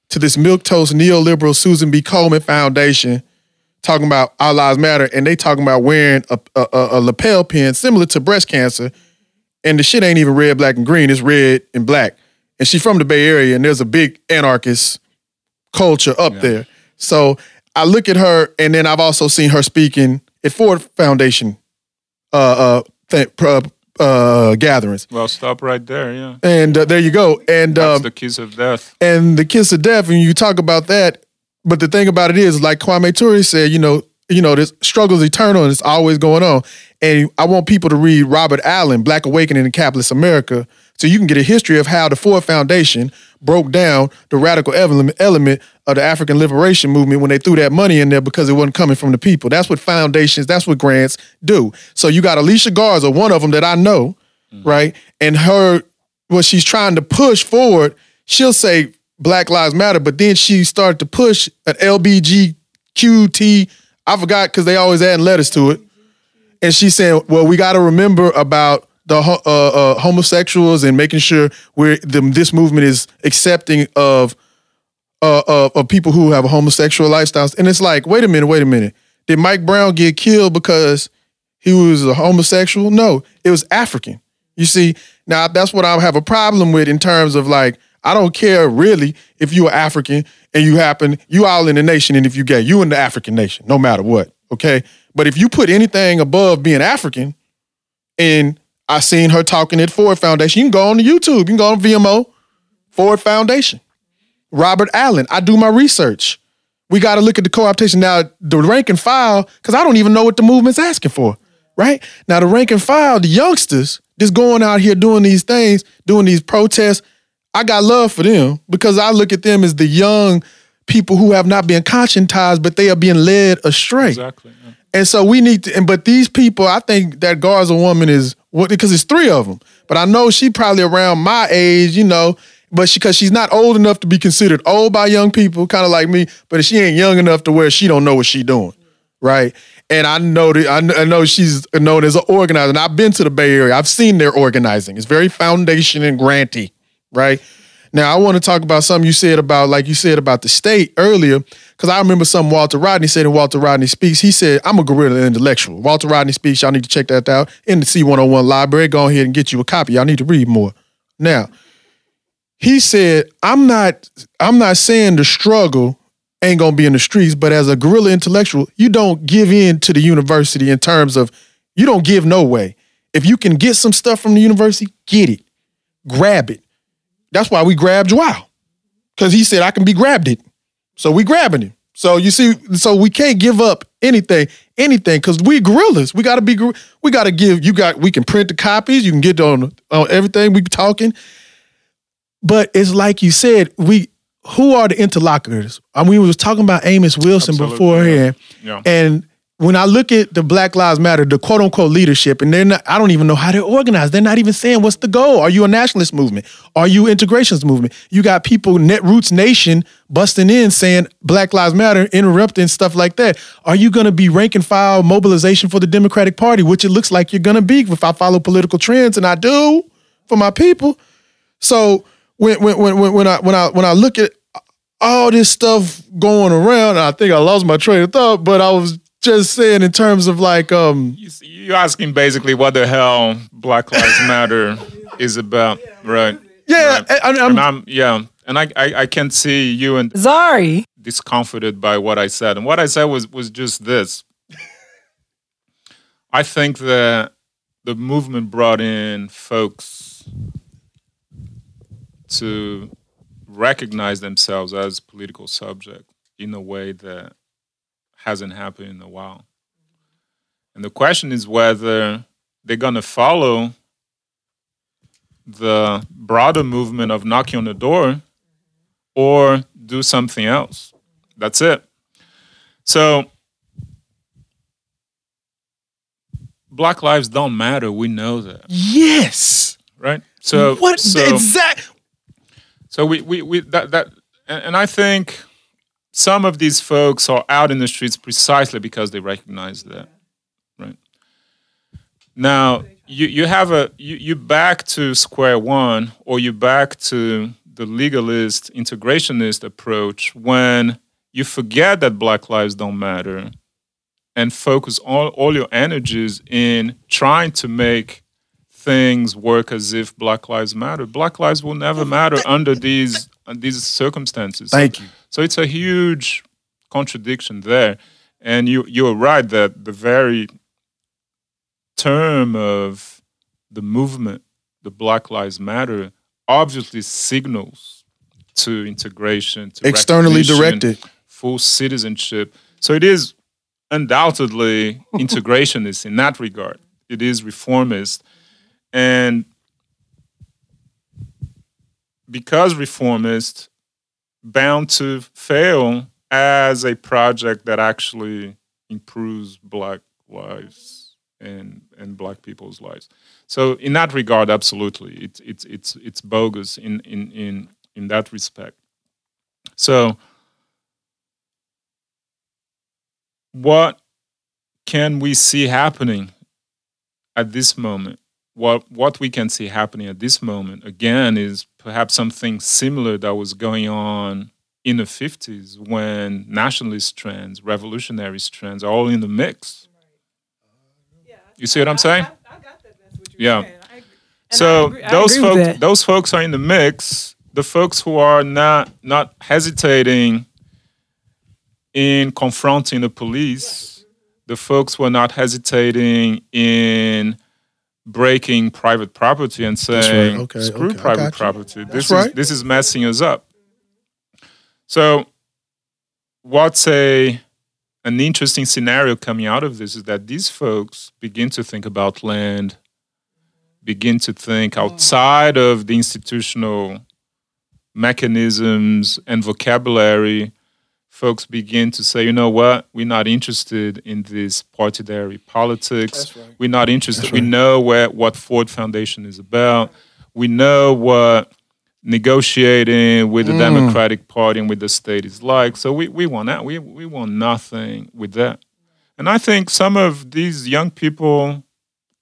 to this milquetoast neoliberal Susan B. Komen Foundation talking about our lives matter, and they talking about wearing a lapel pin similar to breast cancer, and the shit ain't even red, black, and green. It's red and black. And she's from the Bay Area, and there's a big anarchist culture up there. So I look at her, and then I've also seen her speaking at Ford Foundation gatherings. Well, stop right there, yeah. And there you go. And that's the kiss of death. And the kiss of death, and you talk about that, but the thing about it is, like Kwame Ture said, this struggle is eternal and it's always going on. And I want people to read Robert Allen, Black Awakening in Capitalist America, so you can get a history of how the Ford Foundation broke down the radical element of the African liberation movement when they threw that money in there because it wasn't coming from the people. That's what foundations, that's what grants do. So you got Alicia Garza, one of them that I know, right? And what she's trying to push forward, she'll say Black Lives Matter, but then she started to push an LBGQT, I forgot because they always add letters to it. And she's saying, well, we got to remember about the homosexuals and making sure this movement is accepting of people who have a homosexual lifestyle. And it's like, wait a minute. Did Mike Brown get killed because he was a homosexual? No, it was African. You see, now that's what I have a problem with in terms of like, I don't care really if you are African and you all in the nation, and if you gay, you in the African nation, no matter what, okay? But if you put anything above being African, and I seen her talking at Ford Foundation, you can go on to YouTube, you can go on VMO, Ford Foundation. Robert Allen, I do my research. We got to look at the co-optation. Now, the rank and file, because I don't even know what the movement's asking for, right? Now, the rank and file, the youngsters, just going out here doing these things, doing these protests, I got love for them because I look at them as the young people who have not been conscientized, but they are being led astray. Exactly. Yeah. And so we need to, but these people, I think that Garza woman is, because it's three of them, but I know she probably around my age, but because she's not old enough to be considered old by young people, kind of like me, but she ain't young enough to where she don't know what she doing, right? And I know she's known as an organizer, and I've been to the Bay Area. I've seen their organizing. It's very foundation and granty. Right? Now, I want to talk about something you said about the state earlier, because I remember something Walter Rodney said in Walter Rodney Speaks. He said, I'm a guerrilla intellectual. Walter Rodney Speaks, y'all need to check that out in the C101 library. Go ahead and get you a copy. Y'all need to read more. Now, he said, I'm not saying the struggle ain't going to be in the streets, but as a guerrilla intellectual, you don't give in to the university in terms of you don't give no way. If you can get some stuff from the university, get it. Grab it. That's why we grabbed João, because he said, I can be grabbed it. So we grabbing him. So you see, so we can't give up anything, because we gorillas. We can print the copies. You can get on everything. We talking. But it's like you said, who are the interlocutors? I mean, we was talking about Amos Wilson beforehand. Yeah. And when I look at the Black Lives Matter, the quote unquote leadership, and I don't even know how they're organized. They're not even saying what's the goal. Are you a nationalist movement? Are you integrationist movement? You got people, Netroots Nation, busting in saying Black Lives Matter, interrupting stuff like that. Are you going to be rank and file mobilization for the Democratic Party, which it looks like you're going to be if I follow political trends, and I do for my people? So when I look at all this stuff going around, I think I lost my train of thought, but I was just saying in terms of like you're asking basically what the hell Black Lives Matter is about, right? Yeah, right. And I can see you and Zari discomforted by what I said, and what I said was just this. I think that the movement brought in folks to recognize themselves as political subject in a way that hasn't happened in a while. And the question is whether they're going to follow the broader movement of knocking on the door or do something else. That's it. So Black lives don't matter. We know that. Yes. Right? So what exactly? So we I think some of these folks are out in the streets precisely because they recognize that, right? Now you back to square one, or you back to the legalist integrationist approach when you forget that Black lives don't matter and focus all your energies in trying to make things work as if Black lives matter. Black lives will never matter under these circumstances. Thank you. So it's a huge contradiction there. And you're right that the very term of the movement, the Black Lives Matter, obviously signals to integration, to externally directed, full citizenship. So it is undoubtedly integrationist in that regard. It is reformist. And because reformists bound to fail as a project that actually improves Black lives and Black people's lives. So in that regard, absolutely, it's bogus in that respect. So what can we see happening at this moment? What we can see happening at this moment, again, is perhaps something similar that was going on in the 50s when nationalist trends, revolutionary trends are all in the mix. Right. Yeah, you see what I'm saying? I got that. That's what you're saying. I agree. So those folks are in the mix. The folks who are not hesitating in confronting the police, the folks who are not hesitating in breaking private property and saying, right. Screw private property. This is messing us up. So what's an interesting scenario coming out of this is that these folks begin to think about land, begin to think outside of the institutional mechanisms and vocabulary. Folks begin to say, you know what? We're not interested in this partidary politics. Right. We're not interested. Right. We know what Ford Foundation is about. We know what negotiating with the Democratic Party and with the state is like. So we want that. We want nothing with that. And I think some of these young people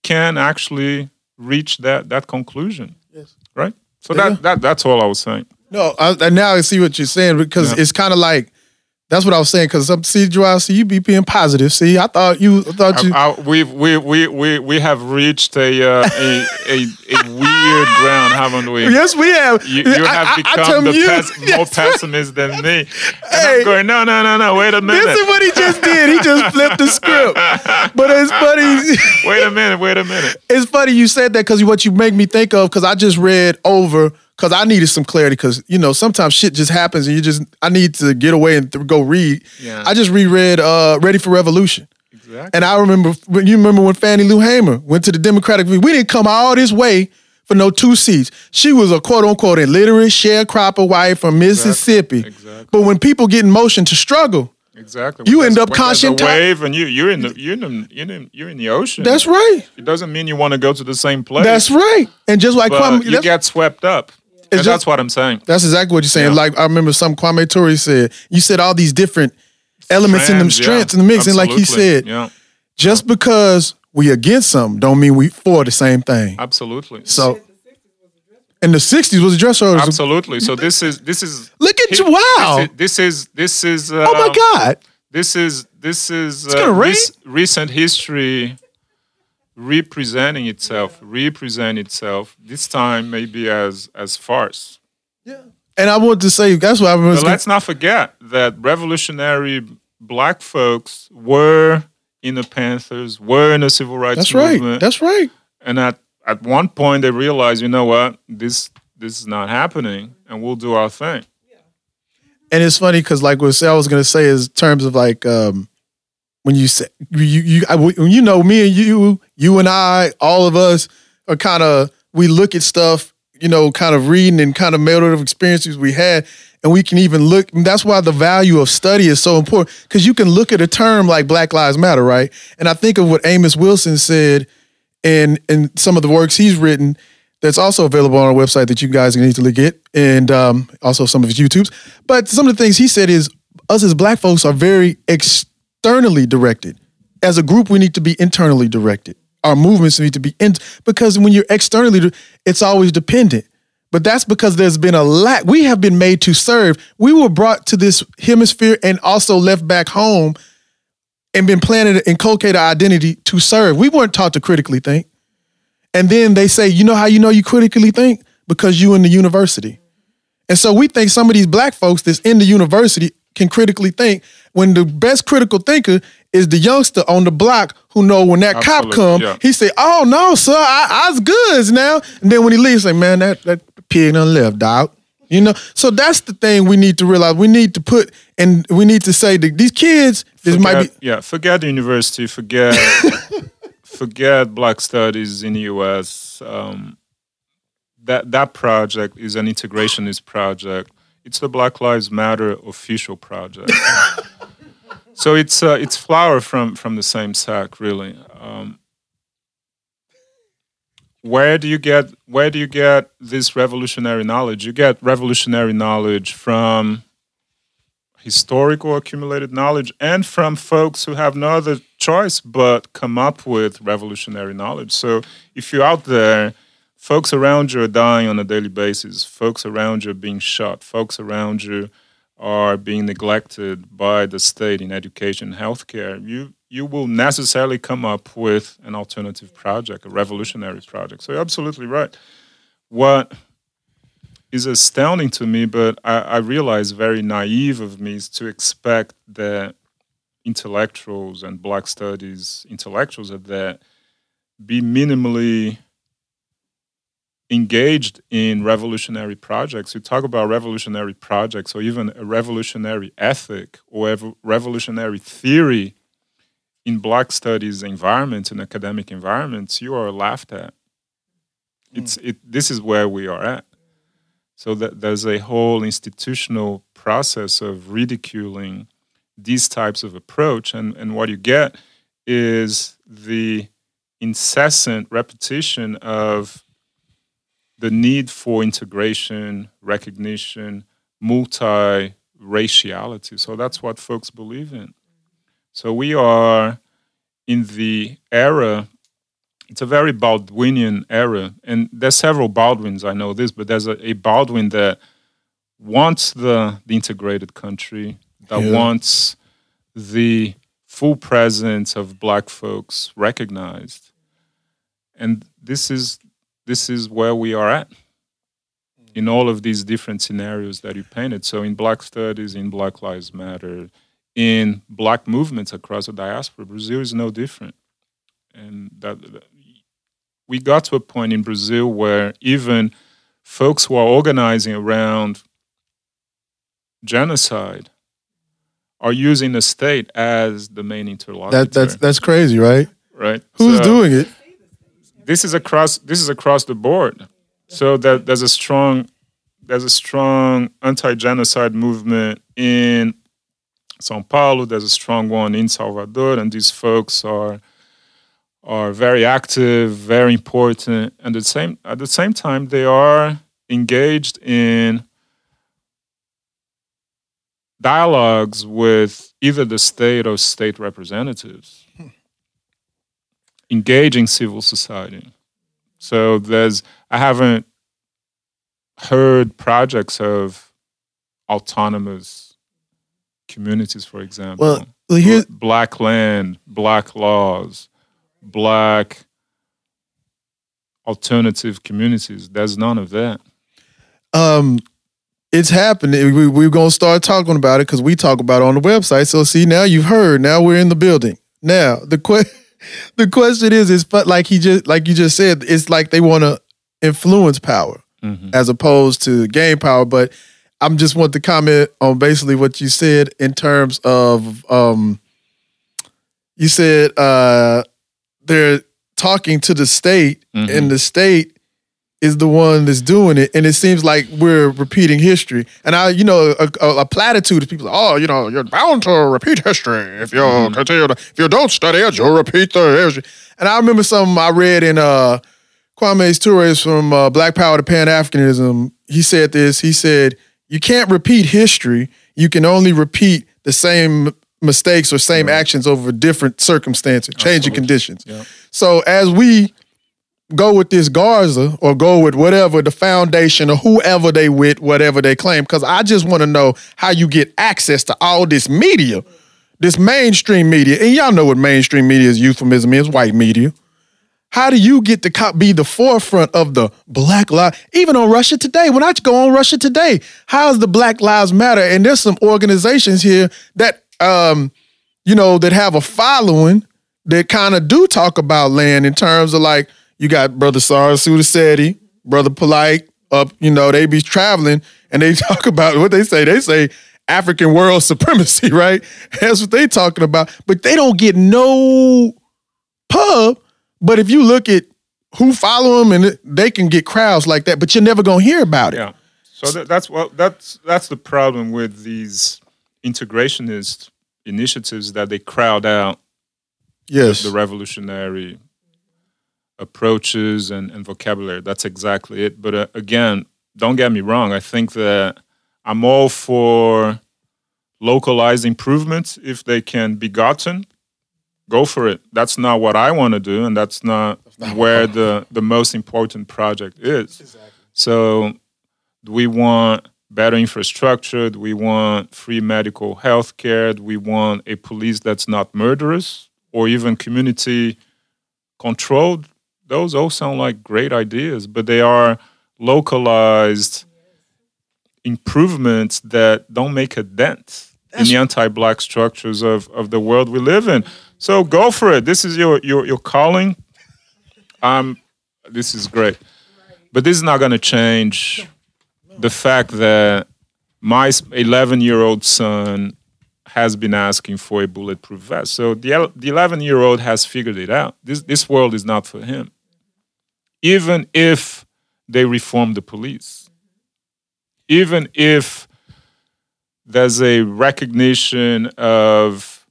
can actually reach that conclusion. Yes. Right? So that's all I was saying. No, now I see what you're saying because it's kind of like, that's what I was saying, because you be being positive. See, I thought you. We have reached a weird ground, haven't we? Yes, we have. You have become more pessimist than me. And I'm going, no, wait a minute. This is what he just did. He just flipped the script. But it's funny. Wait a minute. It's funny you said that because what you make me think of, because I just read over. Because I needed some clarity because, sometimes shit just happens and I need to get away and go read. Yeah. I just reread Ready for Revolution. Exactly. And I remember, when Fannie Lou Hamer went to the Democratic, we didn't come all this way for no two seats. She was a quote-unquote illiterate sharecropper wife from Mississippi. Exactly. But when people get in motion to struggle, exactly. You end up conscientized. There's a wave and you're in the ocean. That's right. It doesn't mean you want to go to the same place. That's right. And just like Kwame, you get swept up. And that's what I'm saying. That's exactly what you're saying. Yeah. Like, I remember some Kwame Ture said, you said all these different elements strengths in the mix. Absolutely. And like he said, just because we against something don't mean we for the same thing. Absolutely. So in the 60s was a dress rehearsal. Absolutely. So this is look at you. Wow. This is oh my God. This is recent history representing itself, this time maybe as farce. Yeah. And I want to say that's what I remember. But let's not forget that revolutionary black folks were in the Panthers, were in the civil rights movement. That's right. And at one point they realized, you know what, this is not happening and we'll do our thing. Yeah. And it's funny because like what I was going to say is in terms of like when you say you know me and you and I, all of us are kind of, we look at stuff, you know, kind of reading and kind of narrative experiences we had, and we can even look. And that's why the value of study is so important, because you can look at a term like Black Lives Matter, right? And I think of what Amos Wilson said in some of the works he's written that's also available on our website that you guys need to look at, and also some of his YouTubes. But some of the things he said is us as black folks are very externally directed. As a group, we need to be internally directed. Our movements need to be because when you're externally, it's always dependent. But that's because there's been a lack. We have been made to serve. We were brought to this hemisphere and also left back home and been planted, inculcated our identity to serve. We weren't taught to critically think. And then they say, you know how you know you critically think? Because you in the university. And so we think some of these black folks that's in the university can critically think, when the best critical thinker is the youngster on the block who know when that Absolutely, cop come, yeah. He say, oh no, sir, I's goods now. And then when he leaves, say, man, that pig done left, dog. You know? So that's the thing we need to realize. We need to put, and we need to say that these kids, forget the university, forget black studies in the US. That project is an integrationist project. It's the Black Lives Matter official project. So it's flour from the same sack, really. Where do you get this revolutionary knowledge? You get revolutionary knowledge from historical accumulated knowledge and from folks who have no other choice but come up with revolutionary knowledge. So if you're out there, folks around you are dying on a daily basis. Folks around you are being shot. Folks around you are being neglected by the state in education, healthcare. You will necessarily come up with an alternative project, a revolutionary project. So you're absolutely right. What is astounding to me, but I realize very naive of me, is to expect that intellectuals and black studies intellectuals at that be minimally engaged in revolutionary projects. You talk about revolutionary projects or even a revolutionary ethic or a revolutionary theory in black studies environments, in academic environments, you are laughed at. This is where we are at. So that there's a whole institutional process of ridiculing these types of approach. And what you get is the incessant repetition of the need for integration, recognition, multi-raciality. So that's what folks believe in. So we are in the era, it's a very Baldwinian era, and there's several Baldwins, I know this, but there's a Baldwin that wants the integrated country, that wants the full presence of black folks recognized. And this is where we are at in all of these different scenarios that you painted. So in black studies, in Black Lives Matter, in black movements across the diaspora, Brazil is no different. And that we got to a point in Brazil where even folks who are organizing around genocide are using the state as the main interlocutor. That's crazy, right? Right. Who's doing it? This is across the board. So that there's a strong anti-genocide movement in São Paulo. There's a strong one in Salvador, and these folks are very active, very important, and at the same time they are engaged in dialogues with either the state or state representatives. Engaging civil society. So I haven't heard projects of autonomous communities, for example. Well, here's Black land, Black laws, Black alternative communities. There's none of that. It's happening. We're going to start talking about it because we talk about it on the website. So see, now you've heard. Now we're in the building. Now the question is like you just said, it's like they want to influence power as opposed to gain power. But I'm just want to comment on basically what you said in terms of you said they're talking to the state and the state is the one that's doing it, and it seems like we're repeating history. And I, you know, a platitude of people. Oh, you know, you're bound to repeat history if you continue. If you don't study it, you'll repeat the history. And I remember something I read in Kwame Ture from Black Power to Pan Africanism. He said this. He said, "You can't repeat history. You can only repeat the same mistakes or same actions over different circumstances, changing conditions." Yeah. So as we go with this Garza or go with whatever, the foundation or whoever they with, whatever they claim. Because I just want to know how you get access to all this media, this mainstream media. And y'all know what mainstream media is euphemism is, white media. How do you get to be the forefront of the Black Lives? Even on Russia Today, when I go on Russia Today, how's the Black Lives Matter? And there's some organizations here that, you know, that have a following that kind of do talk about land in terms of like, you got Brother Sarasuda Seti, Brother Polite, up, you know, they be traveling and they talk about what they say. They say African world supremacy, right? That's what they talking about. But they don't get no pub. But if you look at who follow them, and they can get crowds like that, but you're never going to hear about it. Yeah. So that's the problem with these integrationist initiatives, that they crowd out the revolutionary approaches and vocabulary. That's exactly it. But again, don't get me wrong. I think that I'm all for localized improvements. If they can be gotten, go for it. That's not what I want to do, and that's not where the most important project is. Exactly. So do we want better infrastructure? Do we want free medical health care? Do we want a police that's not murderous or even community controlled? Those all sound like great ideas, but they are localized improvements that don't make a dent in the anti-Black structures of the world we live in. So go for it. This is your calling. This is great. But this is not going to change the fact that my 11-year-old son has been asking for a bulletproof vest. So the 11-year-old has figured it out. This world is not for him. Even if they reform the police, even if there's a recognition of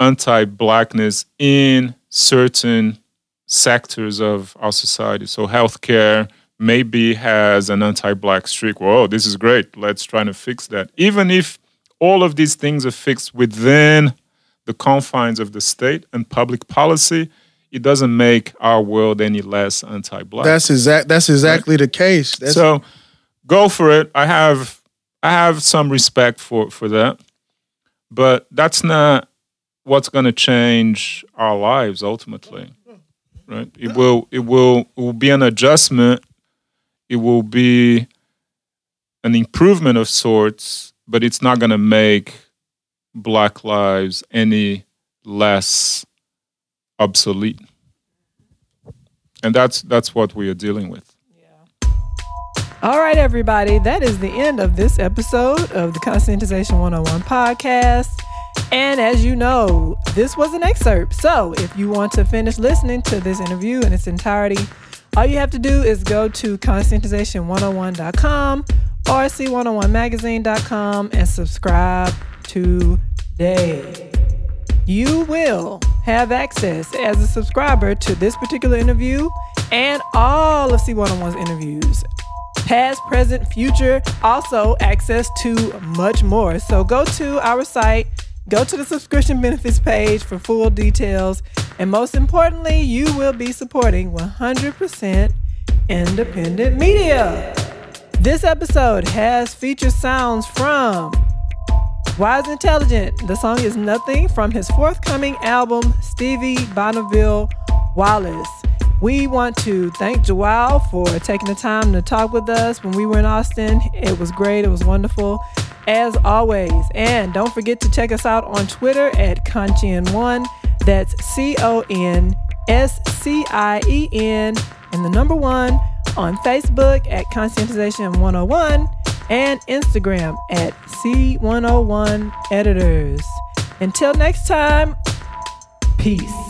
anti-Blackness in certain sectors of our society. So healthcare maybe has an anti-Black streak. Whoa, this is great. Let's try to fix that. Even if all of these things are fixed within the confines of the state and public policy, it doesn't make our world any less anti-Black. That's exactly right? The case. So go for it. I have some respect for that. But that's not what's going to change our lives ultimately. Right? It will be an adjustment. It will be an improvement of sorts, but it's not going to make Black lives any less obsolete. And that's what we are dealing with. Yeah. All right, everybody. That is the end of this episode of the Conscientization 101 podcast. And as you know, this was an excerpt. So if you want to finish listening to this interview in its entirety, all you have to do is go to conscientization101.com RC101magazine.com and subscribe today. You will have access as a subscriber to this particular interview and all of C101's interviews, past, present, future, also access to much more. So go to our site, go to the subscription benefits page for full details, and most importantly, you will be supporting 100% independent media. This episode has featured sounds from Wise and Intelligent. The song is Nothing from his forthcoming album, Stevie Bonneville Wallace. We want to thank Joao for taking the time to talk with us when we were in Austin. It was great. It was wonderful, as always. And don't forget to check us out on Twitter at Conscien1. That's CONSCIEN and the number 1, on Facebook at Conscientization 101 and Instagram at C101 Editors. Until next time, peace.